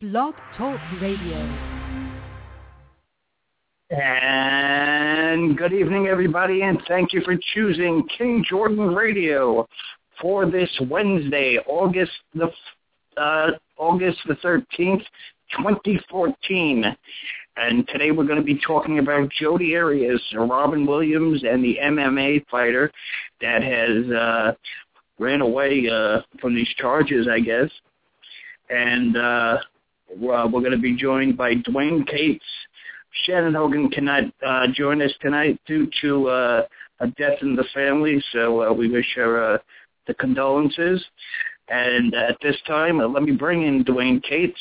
Blog Talk Radio. And good evening, everybody, and thank you for choosing King Jordan Radio for this Wednesday, August the 13th, 2014. And today we're going to be talking about Jodi Arias, Robin Williams, and the MMA fighter that has ran away from these charges, I guess. And we're going to be joined by Dwayne Cates. Shannon Hogan cannot join us tonight due to a death in the family, so we wish her the condolences. And at this time, let me bring in Dwayne Cates.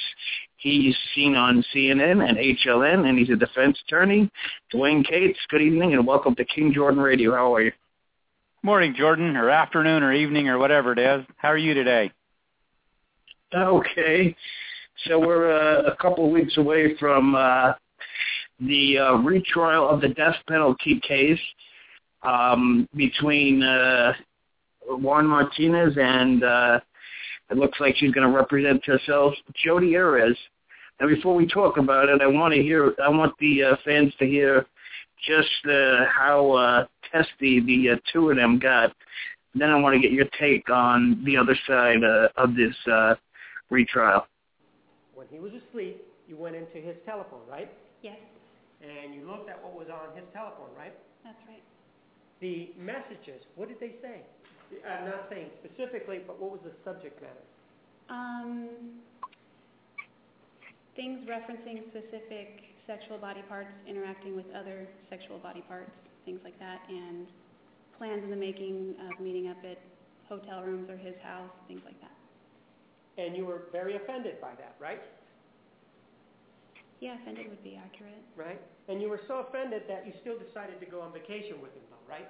He's seen on CNN and HLN, and he's a defense attorney. Dwayne Cates, good evening, and welcome to King Jordan Radio. How are you? Morning, Jordan, or afternoon, or evening, or whatever it is. How are you today? Okay. So we're a couple of weeks away from the retrial of the death penalty case between Juan Martinez and it looks like she's going to represent herself, Jodi Arias. And before we talk about it, I want the fans to hear just how testy the two of them got. And then I want to get your take on the other side of this retrial. When he was asleep, you went into his telephone, right? Yes. And you looked at what was on his telephone, right? That's right. The messages, what did they say? I'm not saying specifically, but what was the subject matter? Things referencing specific sexual body parts, interacting with other sexual body parts, things like that, and plans in the making of meeting up at hotel rooms or his house, things like that. And you were very offended by that, right? Yeah, offended would be accurate. Right? And you were so offended that you still decided to go on vacation with him, though, right?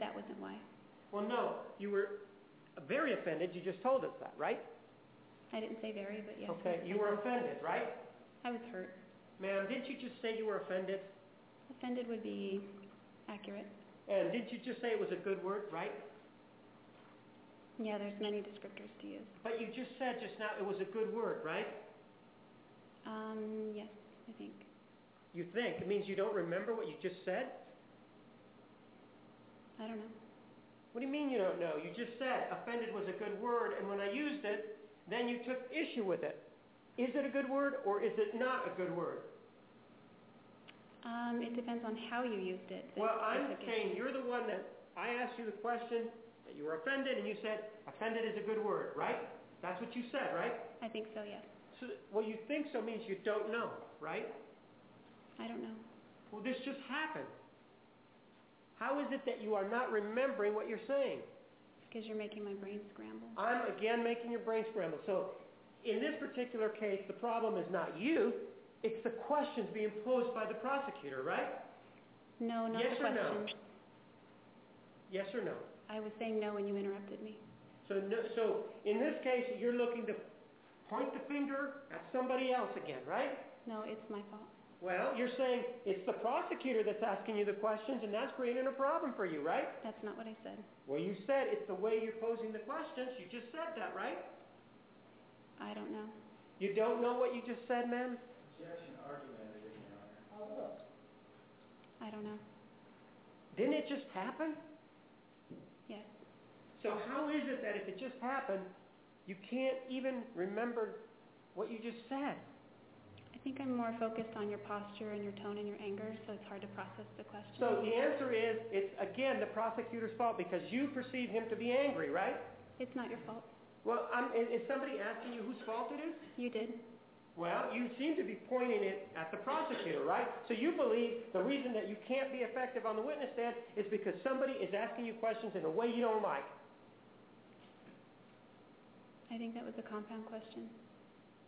That wasn't why. Well, no. You were very offended. You just told us that, right? I didn't say very, but yes. Okay. You were offended, right? I was hurt. Ma'am, didn't you just say you were offended? Offended would be accurate. And didn't you just say it was a good word, right? Yeah, there's many descriptors to use. But you just said just now it was a good word, right? Yes, I think. You think? It means you don't remember what you just said? I don't know. What do you mean you don't know? You just said offended was a good word, and when I used it, then you took issue with it. Is it a good word, or is it not a good word? It depends on how you used it. Well, I'm saying you're the one that I asked you the question. You were offended, and you said, offended is a good word, right? That's what you said, right? I think so, yes. So, well, you think so means you don't know, right? I don't know. Well, this just happened. How is it that you are not remembering what you're saying? Because you're making my brain scramble. I'm, again, making your brain scramble. So, in this particular case, the problem is not you. It's the questions being posed by the prosecutor, right? No, not the questions. Yes or no? Yes or no? I was saying no when you interrupted me. So, no, so in this case, you're looking to point the finger at somebody else again, right? No, it's my fault. Well, you're saying it's the prosecutor that's asking you the questions, and that's creating a problem for you, right? That's not what I said. Well, you said it's the way you're posing the questions. You just said that, right? I don't know. You don't know what you just said, ma'am? Objection, argument, Your Honor. I don't know. Didn't it just happen? Yes. So how is it that if it just happened, you can't even remember what you just said? I think I'm more focused on your posture and your tone and your anger, so it's hard to process the question. So the answer is, it's, again, the prosecutor's fault because you perceive him to be angry, right? It's not your fault. Well, is somebody asking you whose fault it is? You did. Well, you seem to be pointing it at the prosecutor, right? So you believe the reason that you can't be effective on the witness stand is because somebody is asking you questions in a way you don't like. I think that was a compound question.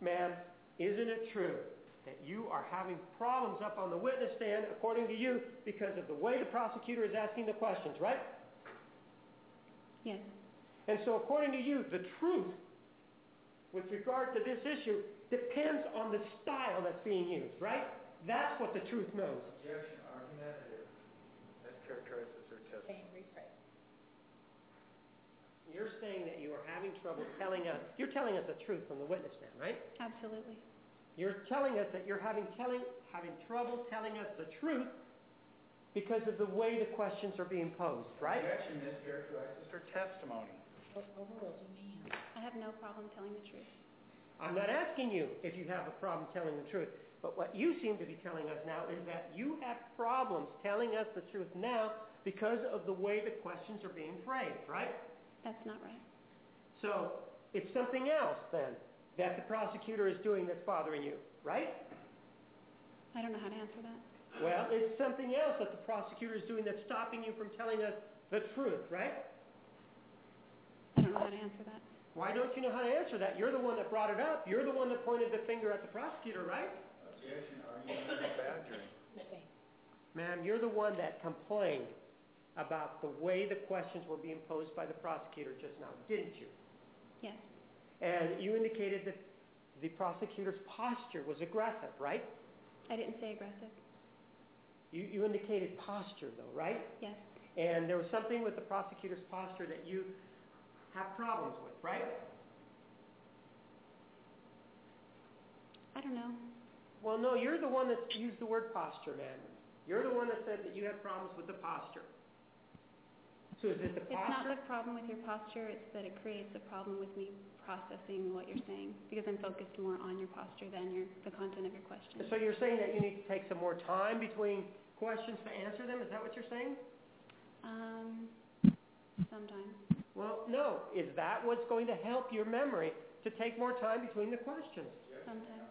Ma'am, isn't it true that you are having problems up on the witness stand, according to you, because of the way the prosecutor is asking the questions, right? Yes. And so according to you, the truth with regard to this issue depends on the style that's being used, right? That's what the truth knows. Objection, argument, that's characterizes her testimony. Angry, right? You're saying that you are having trouble telling us. You're telling us the truth from the witness now, right? Absolutely. You're telling us that you're having trouble telling us the truth because of the way the questions are being posed, right? Objection mischaracterizes her testimony. I have no problem telling the truth. I'm not asking you if you have a problem telling the truth, but what you seem to be telling us now is that you have problems telling us the truth now because of the way the questions are being framed, right? That's not right. So it's something else, then, that the prosecutor is doing that's bothering you, right? I don't know how to answer that. Well, it's something else that the prosecutor is doing that's stopping you from telling us the truth, right? I don't know how to answer that. Why don't you know how to answer that? You're the one that brought it up. You're the one that pointed the finger at the prosecutor, right? Objection. Are you badgering? Okay. Ma'am, you're the one that complained about the way the questions were being posed by the prosecutor just now, didn't you? Yes. And you indicated that the prosecutor's posture was aggressive, right? I didn't say aggressive. You indicated posture, though, right? Yes. And there was something with the prosecutor's posture that you have problems with, right? I don't know. Well, no, you're the one that used the word posture, ma'am. You're the one that said that you have problems with the posture. So is it the posture? It's not the problem with your posture. It's that it creates a problem with me processing what you're saying because I'm focused more on your posture than the content of your question. So you're saying that you need to take some more time between questions to answer them? Is that what you're saying? Sometimes. Well, no. Is that what's going to help your memory, to take more time between the questions? Sometimes.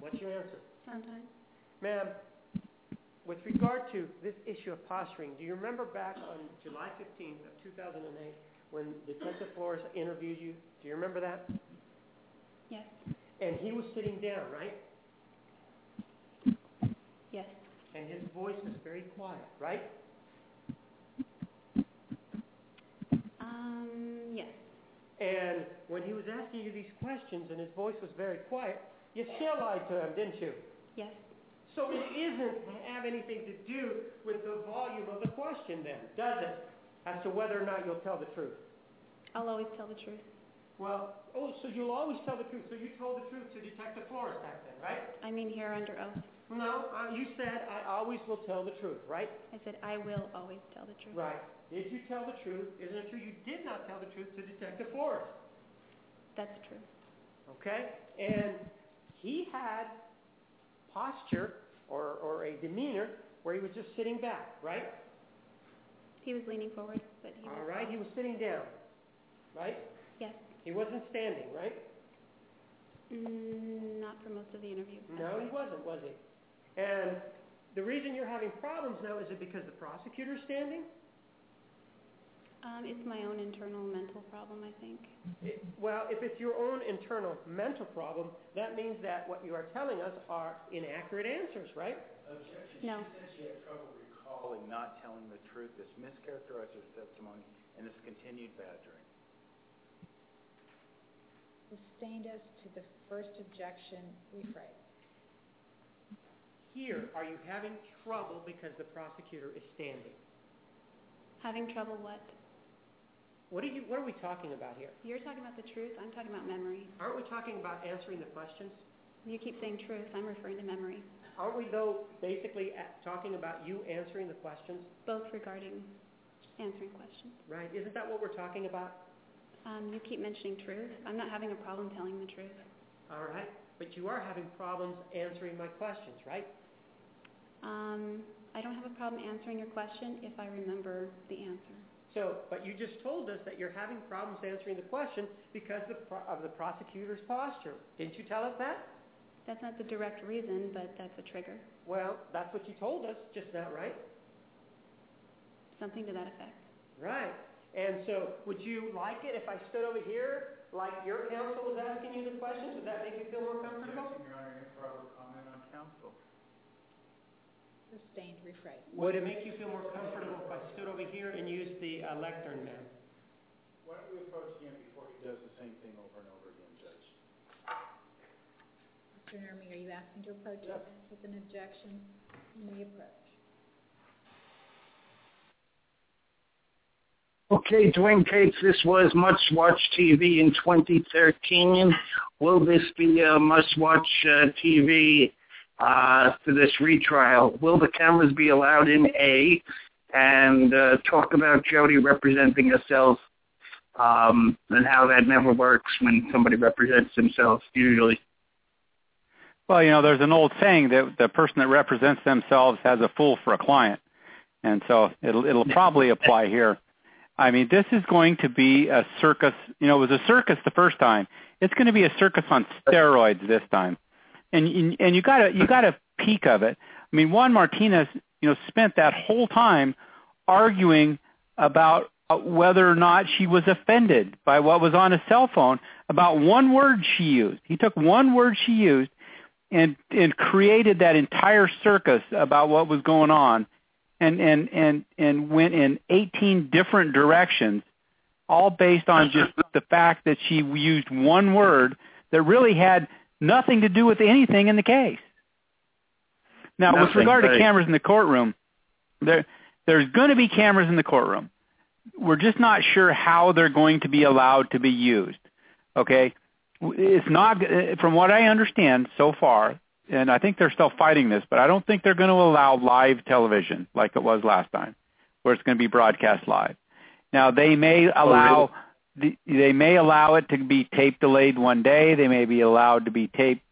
What's your answer? Sometimes. Ma'am, with regard to this issue of posturing, do you remember back on July 15th of 2008 when Detective Flores interviewed you? Do you remember that? Yes. And he was sitting down, right? Yes. And his voice was very quiet, right? Yes. And when he was asking you these questions and his voice was very quiet, you still lied to him, didn't you? Yes. So it doesn't have anything to do with the volume of the question then, does it? As to whether or not you'll tell the truth. I'll always tell the truth. Well, so you'll always tell the truth. So you told the truth to Detective Flores back then, right? I mean here under oath. No, you said I always will tell the truth, right? I said I will always tell the truth. Right. Did you tell the truth? Isn't it true you did not tell the truth to Detective Flores? That's true. Okay. And he had posture or a demeanor where he was just sitting back, right? He was leaning forward, but he was... All right, he was sitting down, right? Yes. He wasn't standing, right? Not for most of the interview. No, he wasn't, was he? And the reason you're having problems now, is it because the prosecutor's standing? It's my own internal mental problem, I think. Well, if it's your own internal mental problem, that means that what you are telling us are inaccurate answers, right? Objection. No. She said she had trouble recalling not telling the truth. This mischaracterized her testimony and this continued badgering. Sustained us to the first objection, rephrase. Here, are you having trouble because the prosecutor is standing? Having trouble what? What are we talking about here? You're talking about the truth. I'm talking about memory. Aren't we talking about answering the questions? You keep saying truth. I'm referring to memory. Aren't we, though, basically talking about you answering the questions? Both regarding answering questions. Right. Isn't that what we're talking about? You keep mentioning truth. I'm not having a problem telling the truth. All right. But you are having problems answering my questions, right? I don't have a problem answering your question if I remember the answer. So, but you just told us that you're having problems answering the question because of the prosecutor's posture. Didn't you tell us that? That's not the direct reason, but that's a trigger. Well, that's what you told us, just that, right? Something to that effect. Right. And so, would you like it if I stood over here, like your counsel was asking you the questions? Would that make you feel more comfortable? Your Honor, you probably comment on counsel. Sustained rephrase. Would it make you feel more comfortable if I stood over here and used the lectern, ma'am? Why don't we approach him before he does the same thing over and over again, Judge? Mr. Nurmi, are you asking to approach us with an objection? You may approach. Okay, Dwayne Cates, this was must-watch TV in 2013. Will this be a must-watch TV for this retrial? Will the cameras be allowed in A? And talk about Jodi representing herself and how that never works when somebody represents themselves usually. Well, you know, there's an old saying that the person that represents themselves has a fool for a client. And so it'll probably apply here. I mean, this is going to be a circus. You know, it was a circus the first time. It's going to be a circus on steroids this time. And you got a peek of it. I mean, Juan Martinez, you know, spent that whole time arguing about whether or not she was offended by what was on a cell phone about one word she used. He took one word she used and created that entire circus about what was going on. And went in 18 different directions, all based on just the fact that she used one word that really had nothing to do with anything in the case. Now, nothing, with regard to cameras in the courtroom, there's going to be cameras in the courtroom. We're just not sure how they're going to be allowed to be used, okay? It's not, from what I understand so far, and I think they're still fighting this, but I don't think they're going to allow live television like it was last time, where it's going to be broadcast live. Now they may allow it to be tape delayed one day. They may be allowed to be taped,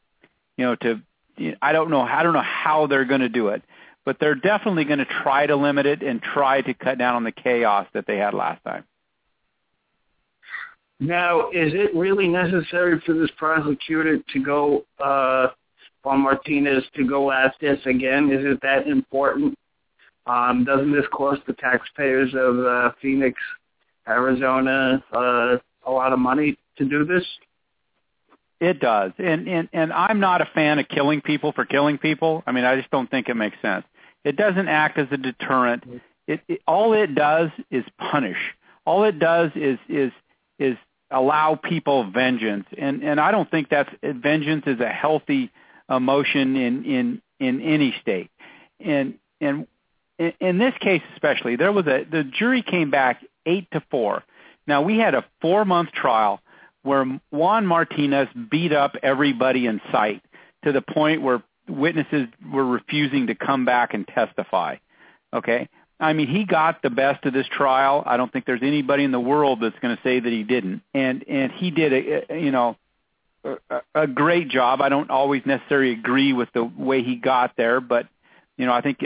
you know. I don't know how they're going to do it, but they're definitely going to try to limit it and try to cut down on the chaos that they had last time. Now, is it really necessary for this prosecutor to go? Juan Martinez to go at this again? Is it that important? Doesn't this cost the taxpayers of Phoenix, Arizona, a lot of money to do this? It does. And I'm not a fan of killing people for killing people. I mean, I just don't think it makes sense. It doesn't act as a deterrent. It all it does is punish. All it does is allow people vengeance. And I don't think that's vengeance is a healthy emotion in any state, and in this case especially, the jury came back 8-4. Now we had a 4-month trial where Juan Martinez beat up everybody in sight to the point where witnesses were refusing to come back and testify. Okay, I mean he got the best of this trial. I don't think there's anybody in the world that's going to say that he didn't, and he did a great job. I don't always necessarily agree with the way he got there, but you know, I think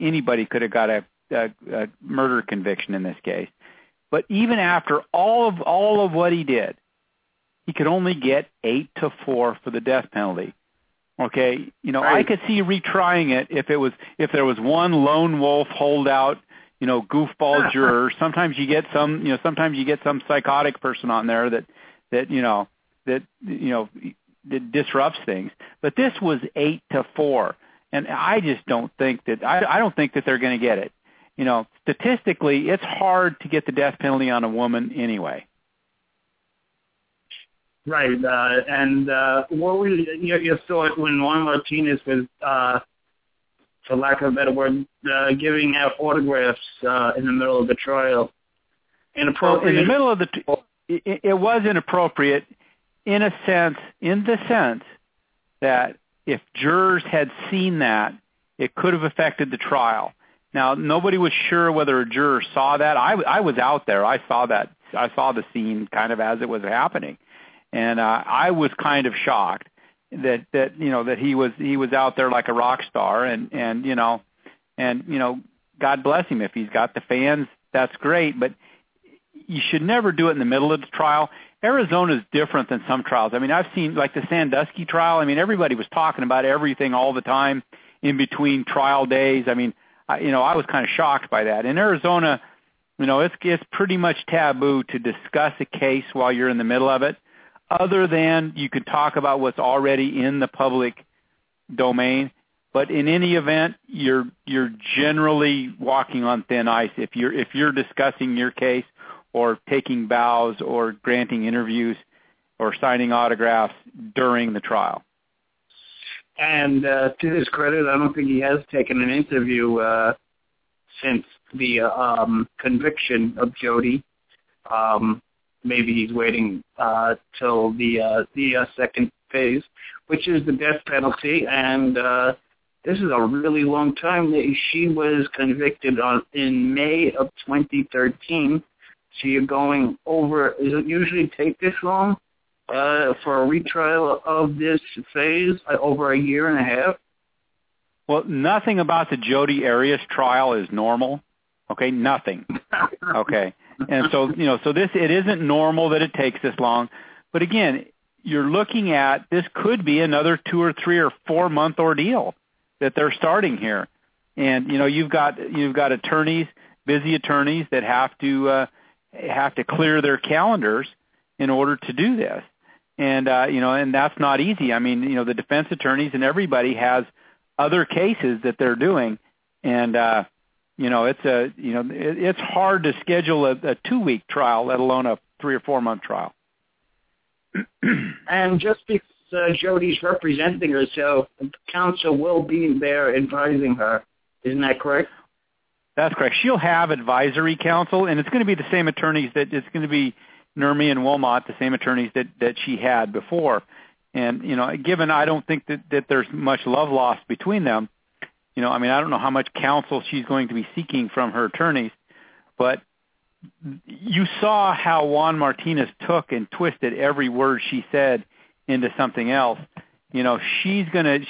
anybody could have got a murder conviction in this case. But even after all of what he did, he could only get 8-4 for the death penalty. Okay, you know, right. I could see retrying it if there was one lone wolf holdout, you know, goofball juror. Sometimes you get some psychotic person on there that disrupts things. But this was 8-4, and I just don't think that I don't think that they're going to get it. You know, statistically, it's hard to get the death penalty on a woman anyway. Right, and what was your thought when Juan Martinez was, for lack of a better word, giving out autographs in the middle of the trial? Inappropriate. It was inappropriate. In the sense that if jurors had seen that, it could have affected the trial. Now, nobody was sure whether a juror saw that. I was out there. I saw that. I saw the scene kind of as it was happening, and I was kind of shocked that he was out there like a rock star, and God bless him if he's got the fans. That's great, but you should never do it in the middle of the trial. Arizona is different than some trials. I mean, I've seen like the Sandusky trial. I mean, everybody was talking about everything all the time in between trial days. I mean, I was kind of shocked by that. In Arizona, you know, it's pretty much taboo to discuss a case while you're in the middle of it, other than you could talk about what's already in the public domain. But in any event, you're generally walking on thin ice if you're discussing your case, or taking bows, or granting interviews, or signing autographs during the trial. And to his credit, I don't think he has taken an interview since the conviction of Jodi. Maybe he's waiting till the second phase, which is the death penalty. And this is a really long time. She was convicted in May of 2013. So you're going over, does it usually take this long for a retrial of this phase, over a year and a half? Well, nothing about the Jodi Arias trial is normal. Okay, nothing. Okay. And so, you know, so this, it isn't normal that it takes this long. But again, you're looking at, this could be another 2 or 3 or 4 month ordeal that they're starting here. And, you know, you've got attorneys, busy attorneys that have to clear their calendars in order to do this. And, you know, and that's not easy. I mean, you know, the defense attorneys and everybody has other cases that they're doing. And, you know, it's hard to schedule a 2-week trial, let alone a 3 or 4 month trial. And just because Jodi's representing herself, counsel will be there advising her. Isn't that correct? That's correct. She'll have advisory counsel, and it's going to be the same attorneys that it's going to be Nurmi and Wilmot, the same attorneys that she had before. And, you know, given I don't think that there's much love lost between them. You know, I mean, I don't know how much counsel she's going to be seeking from her attorneys, but you saw how Juan Martinez took and twisted every word she said into something else. You know, she's gonna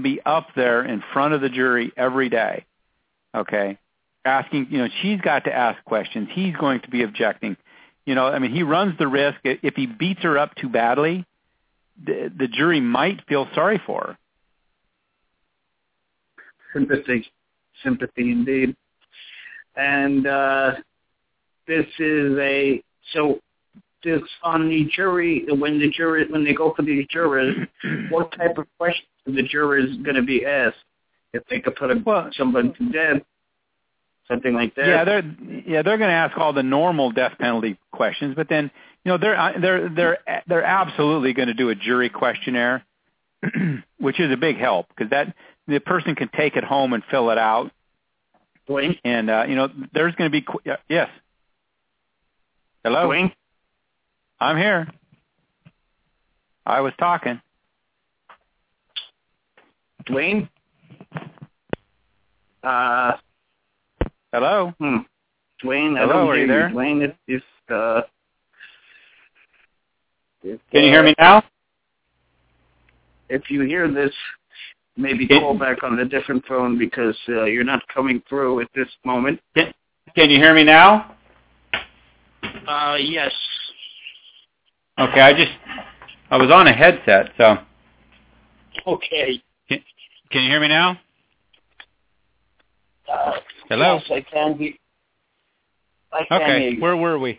be up there in front of the jury every day, okay? Asking, you know, she's got to ask questions. He's going to be objecting. You know, I mean, he runs the risk if he beats her up too badly, the jury might feel sorry for her. Sympathy indeed. And this is a, so this on the jury, when they go for the jurors, what type of questions are the jurors going to be asked? If they could put somebody to death, something like that. Yeah, they're going to ask all the normal death penalty questions, but then, you know, they're absolutely going to do a jury questionnaire, which is a big help because that the person can take it home and fill it out. Dwayne? And, you know, there's going to be... yes. Hello? Dwayne? I'm here. I was talking. Dwayne? Hello? Dwayne, I don't hear you there. Dwayne, if can you hear me now? If you hear this... Maybe call back on a different phone because you're not coming through at this moment. Can you hear me now? Yes. Okay, I was on a headset, so. Okay. Can you hear me now? Hello? Yes, I can hear. Okay, hear. Where were we?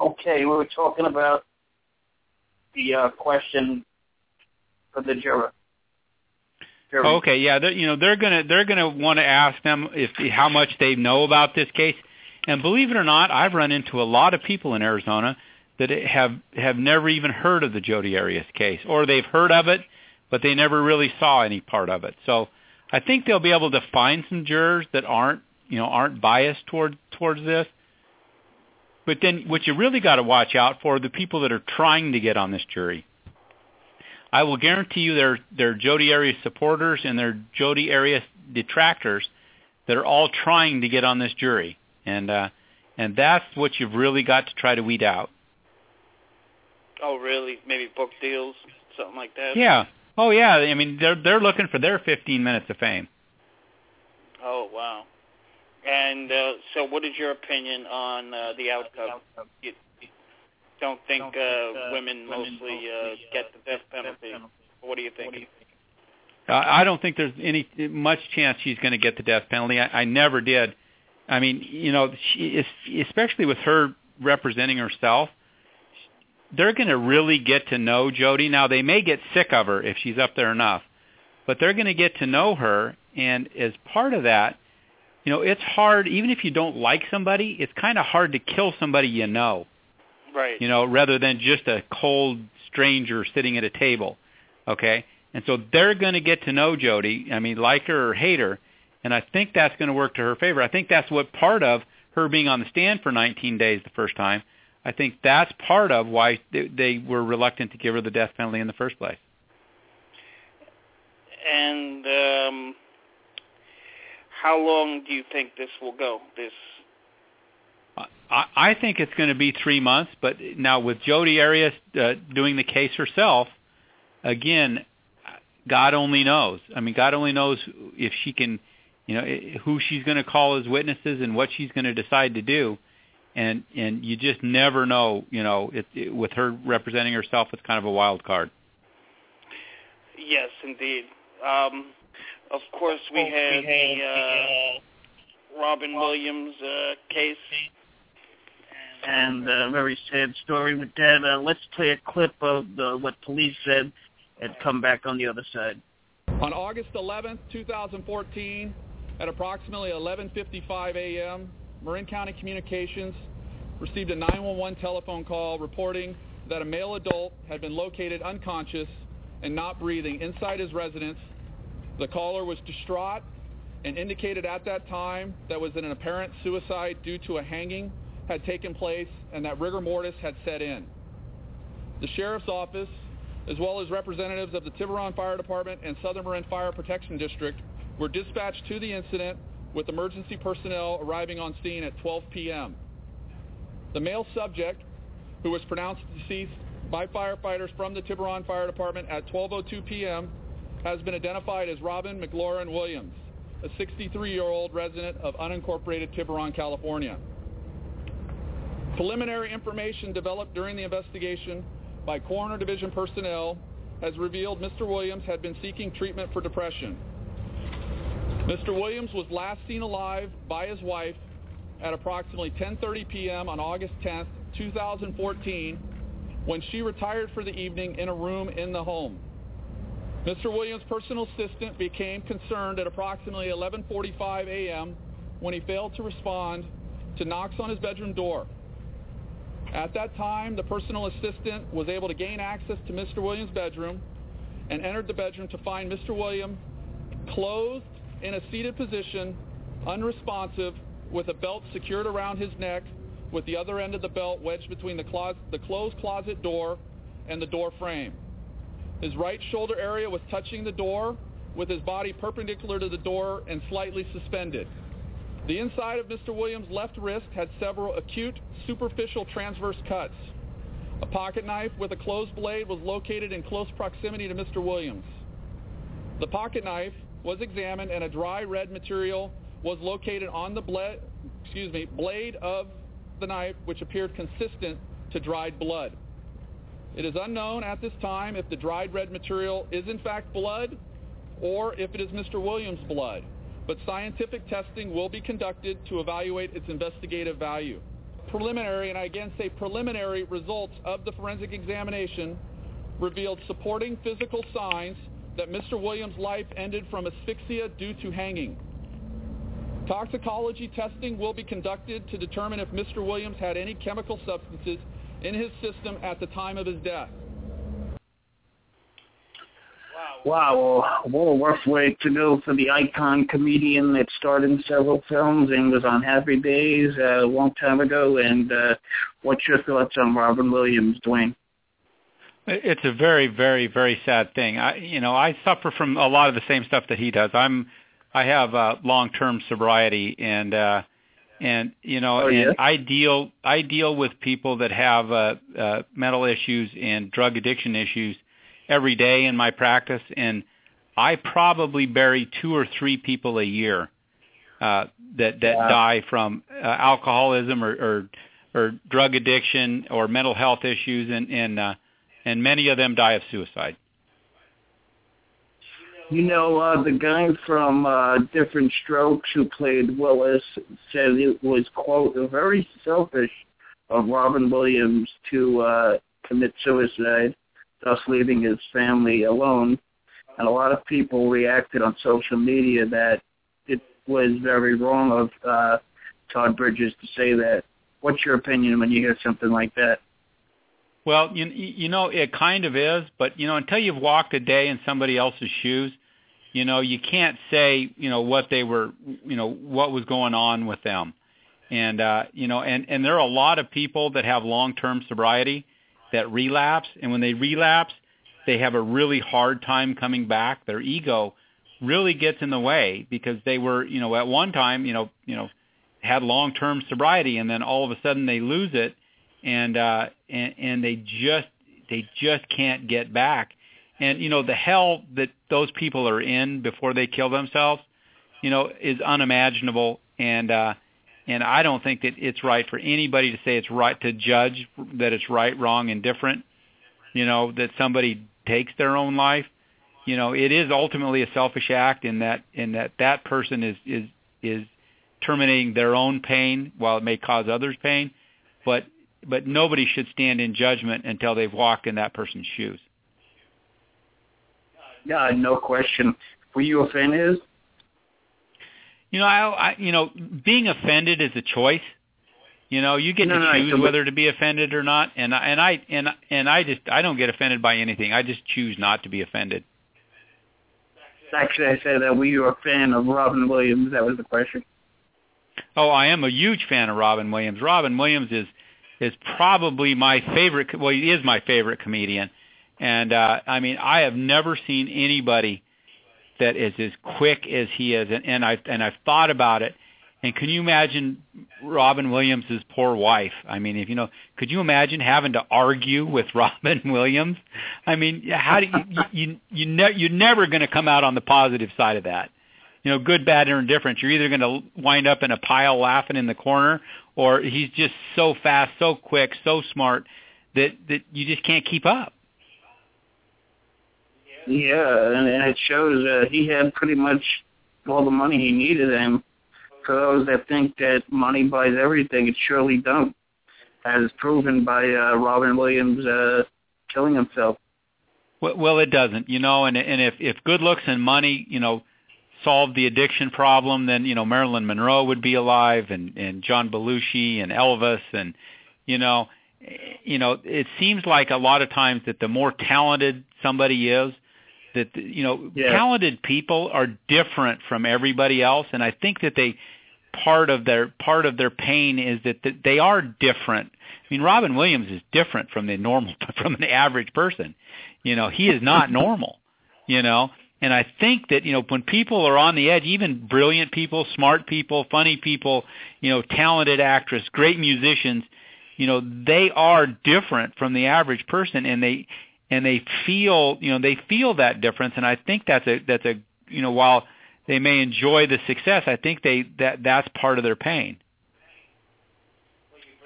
Okay, we were talking about the question... for the jury. Okay, yeah, you know, they're gonna want to ask them how much they know about this case. And believe it or not, I've run into a lot of people in Arizona that have never even heard of the Jodi Arias case, or they've heard of it, but they never really saw any part of it. So I think they'll be able to find some jurors that aren't biased towards this. But then, what you really got to watch out for are the people that are trying to get on this jury. I will guarantee you they're Jodi Arias supporters and they're Jodi Arias detractors that are all trying to get on this jury. And that's what you've really got to try to weed out. Oh, really? Maybe book deals, something like that? Yeah. Oh, yeah. I mean, they're looking for their 15 minutes of fame. Oh, wow. And so what is your opinion on the outcome? Don't think women mostly get the death penalty. What do you think? I don't think there's any much chance she's going to get the death penalty. I never did. I mean, you know, especially with her representing herself, they're going to really get to know Jodi. Now, they may get sick of her if she's up there enough, but they're going to get to know her. And as part of that, you know, it's hard, even if you don't like somebody, it's kind of hard to kill somebody you know. Right. You know, rather than just a cold stranger sitting at a table, okay? And so they're going to get to know Jodi, I mean, like her or hate her, and I think that's going to work to her favor. I think that's what part of her being on the stand for 19 days the first time, I think that's part of why they were reluctant to give her the death penalty in the first place. And how long do you think this will go? I think it's going to be 3 months, but now with Jodi Arias doing the case herself, again, God only knows. I mean, God only knows if she can, you know, who she's going to call as witnesses and what she's going to decide to do. And you just never know, you know, with her representing herself, it's kind of a wild card. Yes, indeed. Of course, we had the Robin Williams case. And a very sad story with that. Let's play a clip of what police said and come back on the other side. On August 11th, 2014, at approximately 11:55 a.m., Marin County Communications received a 911 telephone call reporting that a male adult had been located unconscious and not breathing inside his residence. The caller was distraught and indicated at that time that was an apparent suicide due to a hanging had taken place and that rigor mortis had set in. The sheriff's office, as well as representatives of the Tiburon Fire Department and Southern Marin Fire Protection District, were dispatched to the incident with emergency personnel arriving on scene at 12 p.m. The male subject, who was pronounced deceased by firefighters from the Tiburon Fire Department at 12:02 p.m., has been identified as Robin McLaurin Williams, a 63-year-old resident of unincorporated Tiburon, California. Preliminary information developed during the investigation by Coroner Division personnel has revealed Mr. Williams had been seeking treatment for depression. Mr. Williams was last seen alive by his wife at approximately 10:30 p.m. on August 10th, 2014, when she retired for the evening in a room in the home. Mr. Williams' personal assistant became concerned at approximately 11:45 a.m. when he failed to respond to knocks on his bedroom door. At that time, the personal assistant was able to gain access to Mr. Williams' bedroom and entered the bedroom to find Mr. Williams clothed in a seated position, unresponsive, with a belt secured around his neck, with the other end of the belt wedged between the closed closet door and the door frame. His right shoulder area was touching the door, with his body perpendicular to the door and slightly suspended. The inside of Mr. Williams' left wrist had several acute, superficial transverse cuts. A pocket knife with a closed blade was located in close proximity to Mr. Williams. The pocket knife was examined, and a dry red material was located on the blade of the knife, which appeared consistent to dried blood. It is unknown at this time if the dried red material is in fact blood or if it is Mr. Williams' blood, but scientific testing will be conducted to evaluate its investigative value. Preliminary, and I again say preliminary, results of the forensic examination revealed supporting physical signs that Mr. Williams' life ended from asphyxia due to hanging. Toxicology testing will be conducted to determine if Mr. Williams had any chemical substances in his system at the time of his death. Wow, what a rough way to go for the icon comedian that starred in several films and was on Happy Days a long time ago. And what's your thoughts on Robin Williams, Dwayne? It's a very, very, very sad thing. I suffer from a lot of the same stuff that he does. I have long-term sobriety, and I deal with people that have mental issues and drug addiction issues every day in my practice, and I probably bury 2 or 3 people a year that die from alcoholism or drug addiction or mental health issues, and many of them die of suicide. You know, the guy from Different Strokes who played Willis said it was, quote, very selfish of Robin Williams to commit suicide, thus leaving his family alone. And a lot of people reacted on social media that it was very wrong of Todd Bridges to say that. What's your opinion when you hear something like that? Well, you know, it kind of is, but, you know, until you've walked a day in somebody else's shoes, you know, you can't say, you know, what they were, you know, what was going on with them. And there are a lot of people that have long-term sobriety that relapse, and when they relapse, they have a really hard time coming back. Their ego really gets in the way because they were, at one time, had long-term sobriety, and then all of a sudden they lose it, and they just can't get back. And the hell that those people are in before they kill themselves, is unimaginable. And I don't think that it's right for anybody to say it's right to judge that it's right, wrong, and different. That somebody takes their own life. It is ultimately a selfish act in that person is terminating their own pain while it may cause others pain, but nobody should stand in judgment until they've walked in that person's shoes. Yeah, no question. Were you offended? I being offended is a choice. You get to choose whether to be offended or not, and I don't get offended by anything. I just choose not to be offended. Actually, I said that were you a fan of Robin Williams? That was the question. Oh, I am a huge fan of Robin Williams. Robin Williams is probably my favorite. Well, he is my favorite comedian, and I have never seen anybody that is as quick as he is, and I've thought about it. And can you imagine Robin Williams' poor wife? I mean, could you imagine having to argue with Robin Williams? I mean, how do you're never going to come out on the positive side of that. Good, bad, or indifferent. You're either going to wind up in a pile laughing in the corner, or he's just so fast, so quick, so smart that you just can't keep up. Yeah, and it shows he had pretty much all the money he needed. And for those that think that money buys everything, it surely don't, as proven by Robin Williams killing himself. Well, it doesn't, and if good looks and money, solved the addiction problem, then, Marilyn Monroe would be alive, and John Belushi and Elvis, and, it seems like a lot of times that the more talented somebody is, that talented people are different from everybody else, and I think that they part of their pain is that they are different. I mean, Robin Williams is different from an average person. He is not normal. And I think that when people are on the edge, even brilliant people, smart people, funny people, talented actress, great musicians, they are different from the average person, and they feel, they feel that difference, and I think that's a while they may enjoy the success, I think that's part of their pain.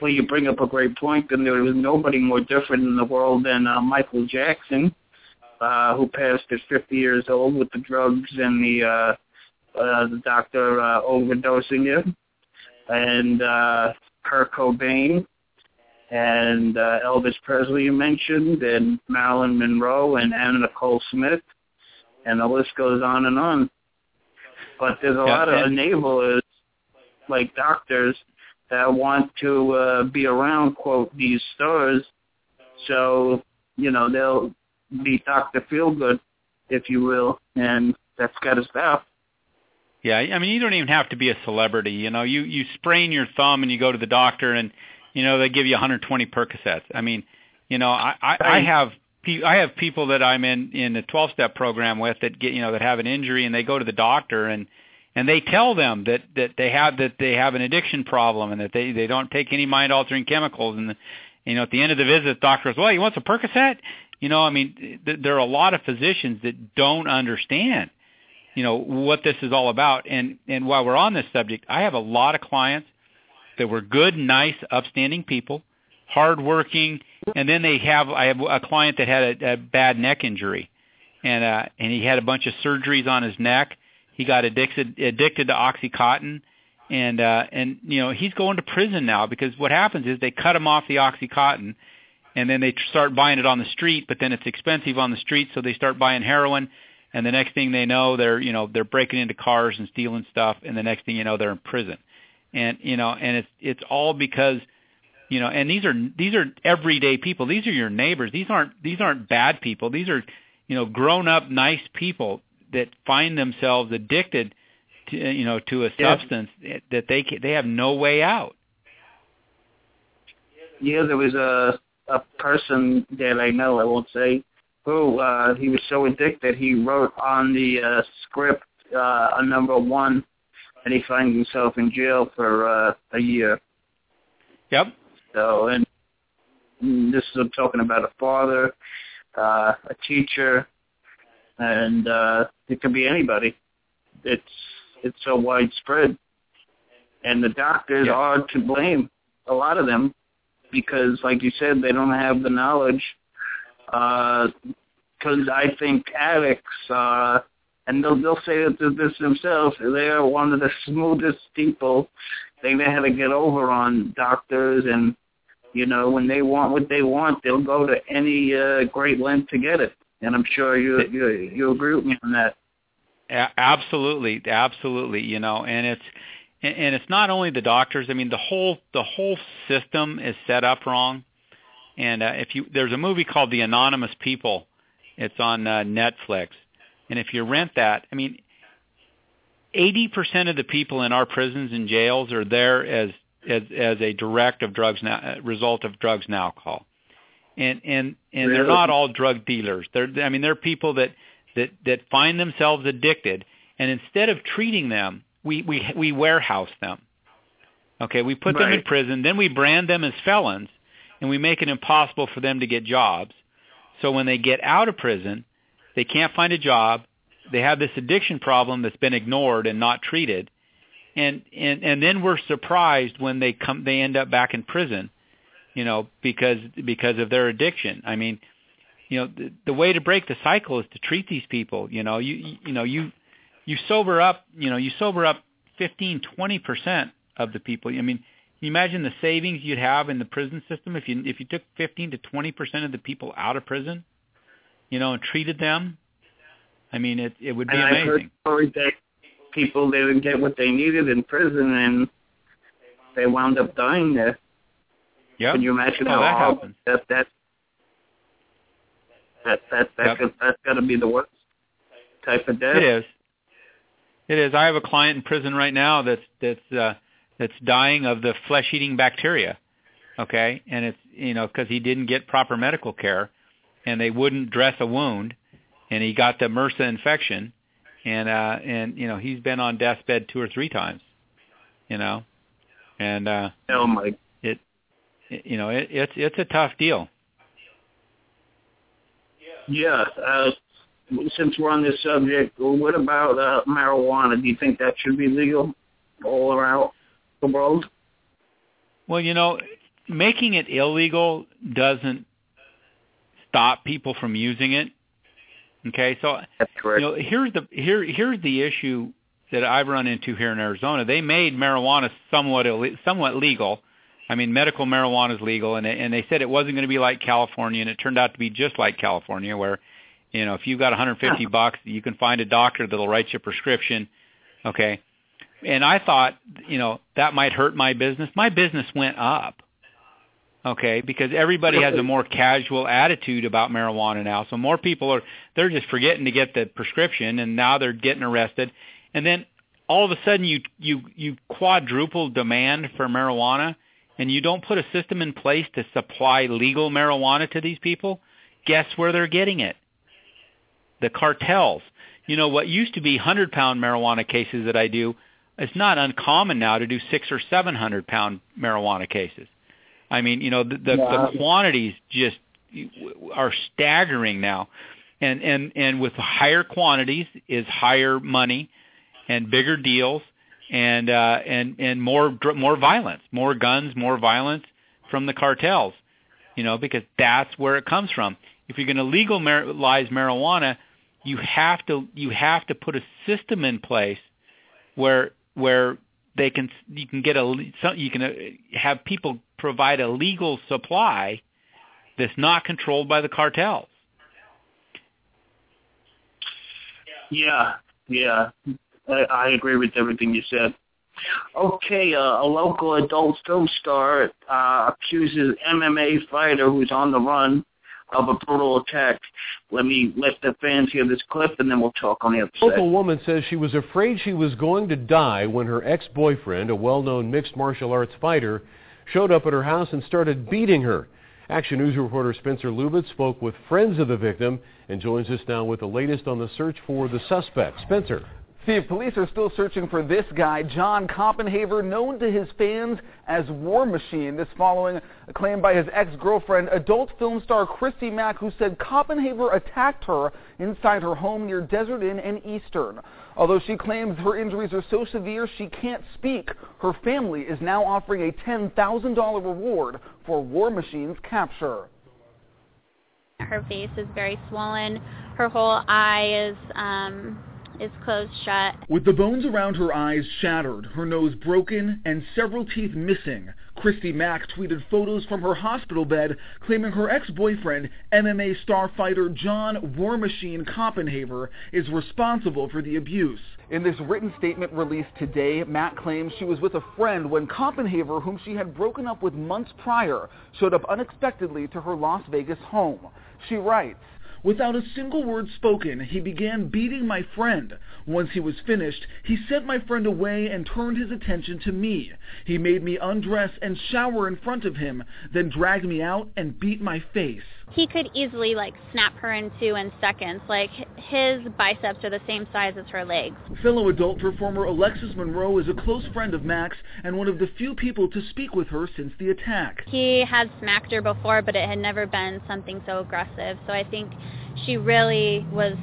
Well, you bring up a great point, and there was nobody more different in the world than Michael Jackson, who passed at 50 years old with the drugs and the doctor overdosing him, and Kurt Cobain, and Elvis Presley you mentioned, and Marilyn Monroe, and Anna Nicole Smith, and the list goes on and on. But there's a lot of enablers, like doctors, that want to be around, quote, these stars. So, they'll be Dr. Feelgood, if you will, and that's got to stop. Yeah, I mean, you don't even have to be a celebrity. You sprain your thumb and you go to the doctor and they give you 120 Percocets. I mean, I have people that I'm in a 12-step program with that get that have an injury, and they go to the doctor and they tell them that they have an addiction problem and that they don't take any mind-altering chemicals, and at the end of the visit, the doctor goes, "Well, you want some Percocet?" I mean, there are a lot of physicians that don't understand what this is all about. And while we're on this subject, I have a lot of clients that were good, nice, upstanding people, hardworking, and then I have a client that had a bad neck injury, and he had a bunch of surgeries on his neck. He got addicted to OxyContin, and he's going to prison now because what happens is they cut him off the OxyContin, and then they start buying it on the street, but then it's expensive on the street, so they start buying heroin, and the next thing they know, they're breaking into cars and stealing stuff, and the next thing you know, they're in prison. And it's all because and these are everyday people. These are your neighbors. These aren't bad people. These are grown up nice people that find themselves addicted to a substance that they have no way out. Yeah, there was a person that I know, I won't say, who he was so addicted he wrote on the script a number one, and he finds himself in jail for a year. Yep. So, and this is talking about a father, a teacher, and it could be anybody. It's so widespread, and the doctors are to blame, a lot of them, because, like you said, they don't have the knowledge. Because I think addicts, and they'll say this themselves, they are one of the smoothest people. They had to get over on doctors, and when they want what they want, they'll go to any great length to get it. And I'm sure you agree with me on that. Absolutely. And it's not only the doctors. I mean, the whole system is set up wrong. And there's a movie called The Anonymous People. It's on Netflix. And if you rent that, 80% of the people in our prisons and jails are there as a direct of drugs now, result of drugs and alcohol. And they're not all drug dealers. They're people that find themselves addicted, and instead of treating them, we warehouse them. Okay, we put them in prison, then we brand them as felons, and we make it impossible for them to get jobs. So when they get out of prison, they can't find a job. They have this addiction problem that's been ignored and not treated. And then we're surprised when they end up back in prison, because of their addiction. The way to break the cycle is to treat these people. You sober up. You sober up 15-20% of the people. You imagine the savings you'd have in the prison system if you took 15-20% of the people out of prison, and treated them. It would be amazing. I heard stories that people, they didn't get what they needed in prison, and they wound up dying there. Yeah. Can you imagine how that happens? That's got to be the worst type of death. It is. I have a client in prison right now that's dying of the flesh-eating bacteria. Okay, and it's because he didn't get proper medical care, and they wouldn't dress a wound, and he got the MRSA infection, and he's been on death's bed 2 or 3 times, and oh my, it's a tough deal. Yeah. Since we're on this subject, what about marijuana? Do you think that should be legal all around the world? Well, making it illegal doesn't stop people from using it. Okay, so that's correct. Here's the issue that I've run into here in Arizona. They made marijuana somewhat legal. Medical marijuana is legal, and they said it wasn't going to be like California, and it turned out to be just like California, where, if you've got $150, you can find a doctor that'll write you a prescription. Okay, and I thought, that might hurt my business. My business went up. Okay, because everybody has a more casual attitude about marijuana now, so more people they're just forgetting to get the prescription, and now they're getting arrested, and then all of a sudden you quadruple demand for marijuana. And you don't put a system in place to supply legal marijuana to these people, guess where they're getting it? The cartels. What used to be 100-pound marijuana cases that I do, it's not uncommon now to do 600- or 700-pound marijuana cases. The quantities just are staggering now. And with higher quantities is higher money and bigger deals. And more violence, more guns, more violence from the cartels, because that's where it comes from. If you're going to legalize marijuana, you have to put a system in place where you can have people provide a legal supply that's not controlled by the cartels. Yeah. I agree with everything you said. Okay, a local adult film star accuses MMA fighter who's on the run of a brutal attack. Let the fans hear this clip, and then we'll talk on the other side. A local woman says she was afraid she was going to die when her ex-boyfriend, a well-known mixed martial arts fighter, showed up at her house and started beating her. Action News reporter Spencer Lubitz spoke with friends of the victim and joins us now with the latest on the search for the suspect. Spencer. Steve, police are still searching for this guy, Jon Koppenhaver, known to his fans as War Machine. This following a claim by his ex-girlfriend, adult film star Christy Mack, who said Koppenhaver attacked her inside her home near Desert Inn and Eastern. Although she claims her injuries are so severe she can't speak, her family is now offering a $10,000 reward for War Machine's capture. Her face is very swollen. Her whole eye is closed shut. With the bones around her eyes shattered, her nose broken, and several teeth missing, Christy Mack tweeted photos from her hospital bed claiming her ex-boyfriend, MMA star fighter John War Machine Koppenhaver, is responsible for the abuse. In this written statement released today, Mack claims she was with a friend when Koppenhaver, whom she had broken up with months prior, showed up unexpectedly to her Las Vegas home. She writes, "Without a single word spoken, he began beating my friend. Once he was finished, he sent my friend away and turned his attention to me. He made me undress and shower in front of him, then dragged me out and beat my face." He could easily, snap her in two in seconds. His biceps are the same size as her legs. Fellow adult performer Alexis Monroe is a close friend of Max and one of the few people to speak with her since the attack. He had smacked her before, but it had never been something so aggressive. So I think she really was,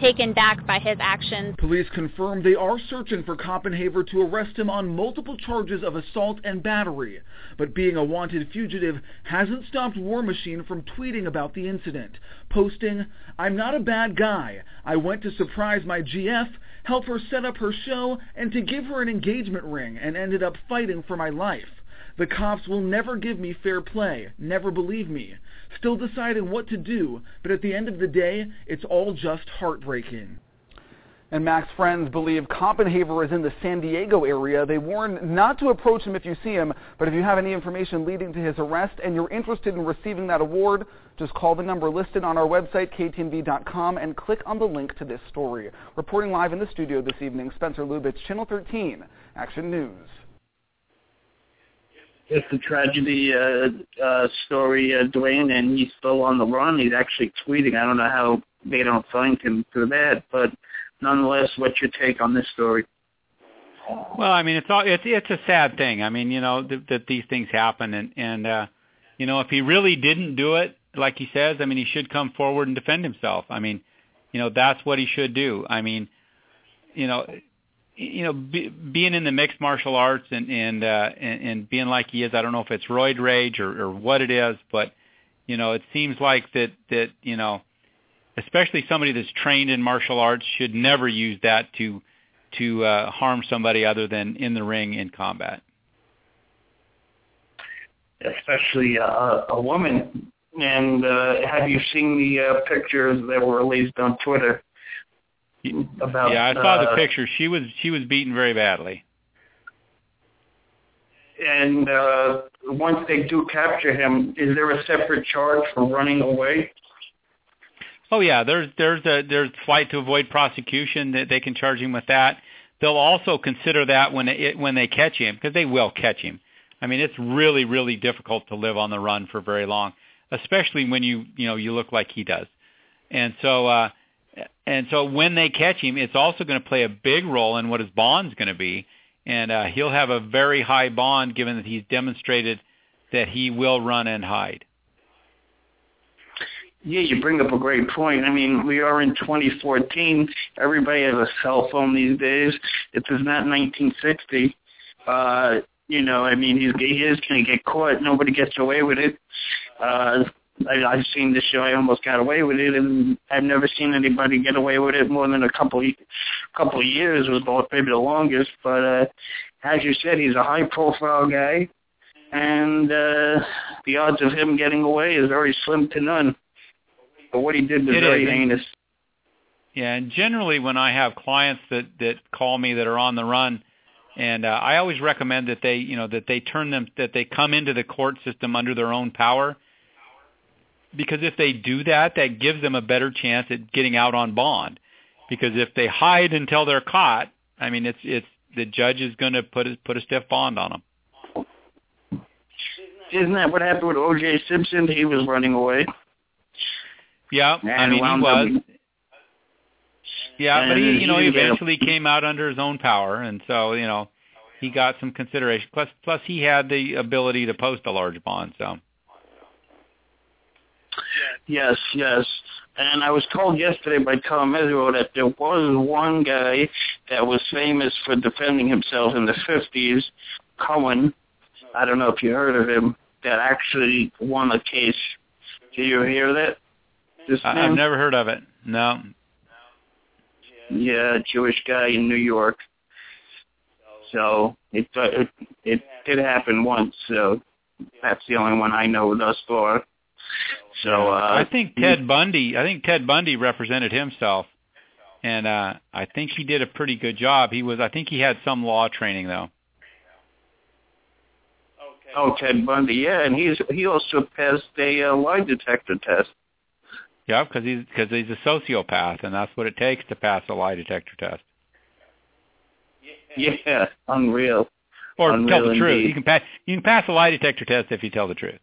taken back by his actions. Police confirmed they are searching for Koppenhaver to arrest him on multiple charges of assault and battery. But being a wanted fugitive hasn't stopped War Machine from tweeting about the incident, posting, "I'm not a bad guy. I went to surprise my GF, help her set up her show, and to give her an engagement ring, and ended up fighting for my life. The cops will never give me fair play, never believe me. Still deciding what to do, but at the end of the day, it's all just heartbreaking." And Max's friends believe Koppenhaver is in the San Diego area. They warn not to approach him if you see him, but if you have any information leading to his arrest and you're interested in receiving that award, just call the number listed on our website, ktnv.com, and click on the link to this story. Reporting live in the studio this evening, Spencer Lubitz, Channel 13, Action News. It's a tragedy story, Dwayne, and he's still on the run. He's actually tweeting. I don't know how they don't find him through that, but nonetheless, what's your take on this story? Well, it's a sad thing. That these things happen, and if he really didn't do it, like he says, he should come forward and defend himself. That's what he should do. Being in the mixed martial arts and being like he is, I don't know if it's roid rage or what it is, but it seems like that especially somebody that's trained in martial arts should never use that to harm somebody other than in the ring in combat. Especially a woman. And have you seen the pictures that were released on Twitter? I saw the picture. She was beaten very badly. And once they do capture him, is there a separate charge for running away? Oh yeah, there's flight to avoid prosecution that they can charge him with that. They'll also consider that when they catch him, because they will catch him. It's really, really difficult to live on the run for very long, especially when you look like he does, and so. And so when they catch him, it's also going to play a big role in what his bond's going to be. And he'll have a very high bond, given that he's demonstrated that he will run and hide. Yeah, you bring up a great point. We are in 2014. Everybody has a cell phone these days. It is not 1960. He is going to get caught. Nobody gets away with it. I've seen this show. I almost got away with it, and I've never seen anybody get away with it more than a couple of years. It was maybe the longest, but as you said, he's a high-profile guy, and the odds of him getting away is very slim to none. But what he did was very heinous. Yeah, and generally when I have clients that call me that are on the run, and I always recommend that they come into the court system under their own power. because if they do that, that gives them a better chance at getting out on bond. Because if they hide until they're caught, I mean, it's the judge is going to put a stiff bond on them. Isn't that what happened with O.J. Simpson? He was running away. Yeah, and I mean, he was. Yeah, but he eventually came out under his own power, and so, you know, he got some consideration. Plus, he had the ability to post a large bond, so. Yes. And I was told yesterday by Tom Ezro that there was one guy that was famous for defending himself in the 50s, Cohen. I don't know if you heard of him, that actually won a case. Did you hear that? I've never heard of it, no. Yeah, Jewish guy in New York. So it did happen once, so that's the only one I know thus far. So I think Ted Bundy represented himself, and I think he did a pretty good job. I think he had some law training though. Oh, Ted Bundy, yeah, and he also passed a lie detector test. Yeah, because he's a sociopath, and that's what it takes to pass a lie detector test. Yeah, unreal. Or unreal tell the indeed. Truth. You can pass a lie detector test if you tell the truth.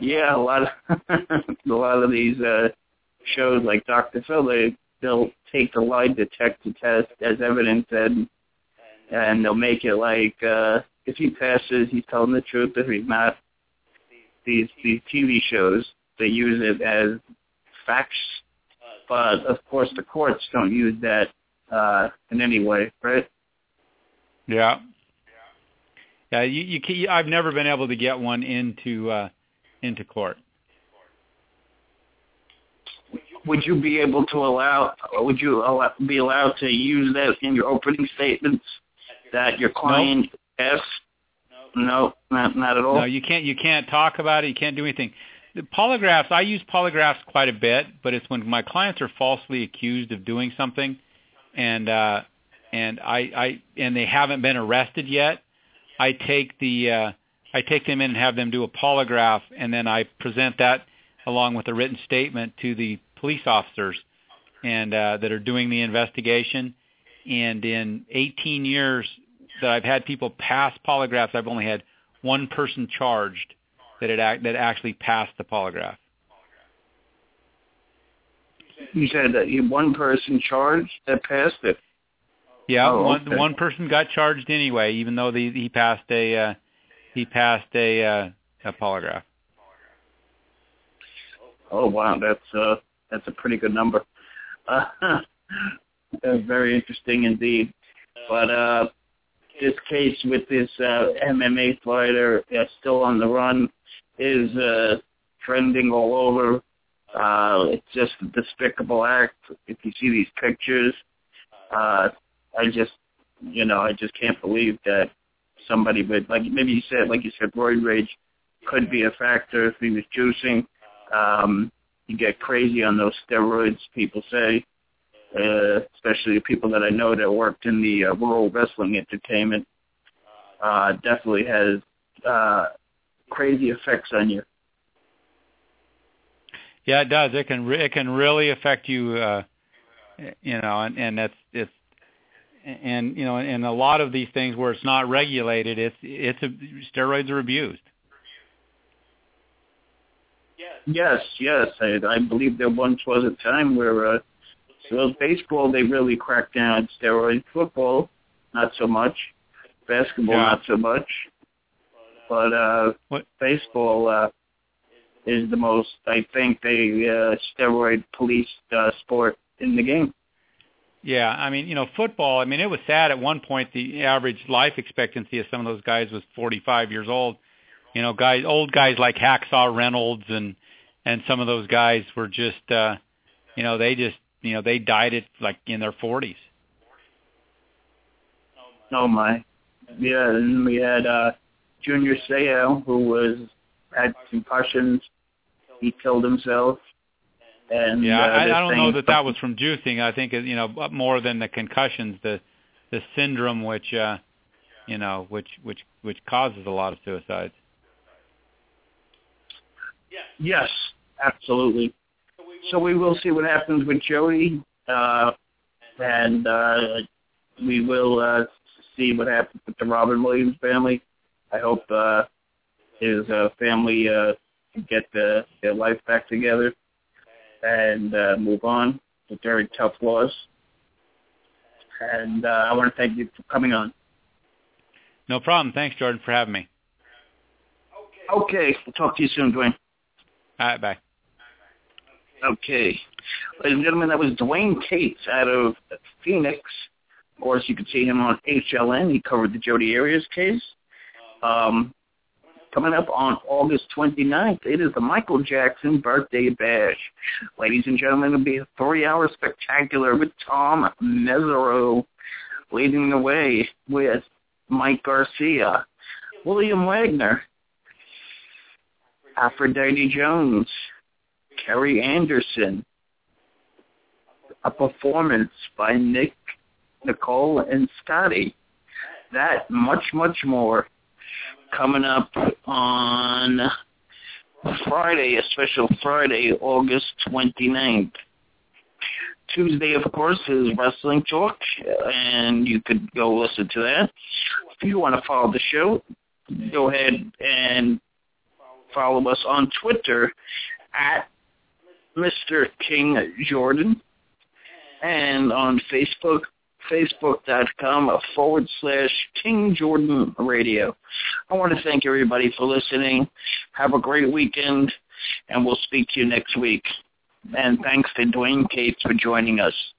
Yeah, a lot of these shows like Dr. Phil, they'll take the lie detector test as evidence, and they'll make it like if he passes, he's telling the truth. If he's not, these TV shows, they use it as facts, but of course the courts don't use that in any way, right? Yeah. You I've never been able to get one into court. Would you be able to allow? Would you be allowed to use that in your opening statements that your client asked? No, not at all. No, you can't. You can't talk about it. You can't do anything. Polygraphs, I use polygraphs quite a bit, but it's when my clients are falsely accused of doing something, and they haven't been arrested yet. I take them in and have them do a polygraph, and then I present that along with a written statement to the police officers and that are doing the investigation. And in 18 years that I've had people pass polygraphs, I've only had one person charged that actually passed the polygraph. You said that one person charged that passed it. Yeah, one person got charged anyway, even though he passed a polygraph. Oh wow, that's a pretty good number. That's very interesting indeed. But this case with this MMA fighter still on the run is trending all over. It's just a despicable act. If you see these pictures, I just can't believe that somebody would, like you said, roid rage could be a factor if he was juicing. You get crazy on those steroids, people say, especially people that I know that worked in the rural wrestling entertainment. Definitely has crazy effects on you. Yeah, it does. It can really affect you, and a lot of these things where it's not regulated, steroids are abused. Yes. I believe there once was a time where baseball they really cracked down on steroids. Football, not so much. Basketball, not so much. But baseball. Is the most, I think, the steroid police sport in the game. Yeah, I mean, football, I mean, it was sad at one point. The average life expectancy of some of those guys was 45 years old. You know, old guys like Hacksaw Reynolds and some of those guys were just, they died at like in their 40s. Oh, my. Yeah, and we had Junior Seau, who had concussions. He killed himself. And, I don't know that was from juicing. I think more than the concussions, the syndrome, which causes a lot of suicides. Yes, absolutely. So we will see what happens with Jodi, and we will see what happens with the Robin Williams family. I hope his family can get their life back together and move on. It's a very tough loss. And I want to thank you for coming on. No problem. Thanks, Jordan, for having me. Okay. We'll talk to you soon, Dwayne. All right. Bye. Okay. Ladies and gentlemen, that was Dwayne Cates out of Phoenix. Of course, you can see him on HLN. He covered the Jodi Arias case. Coming up on August 29th, it is the Michael Jackson Birthday Bash. Ladies and gentlemen, it'll be a 3-hour spectacular with Tom Mesereau, leading the way with Mike Garcia, William Wagner, Aphrodite Jones, Kerry Anderson, a performance by Nick, Nicole, and Scotty. That much, much more. Coming up on Friday, a special Friday, August 29th. Tuesday, of course, is Wrestling Talk, and you could go listen to that. If you want to follow the show, go ahead and follow us on Twitter at Mr. King Jordan, and on Facebook, facebook.com/King Jordan Radio. I want to thank everybody for listening. Have a great weekend, and we'll speak to you next week. And thanks to Dwayne Cates for joining us.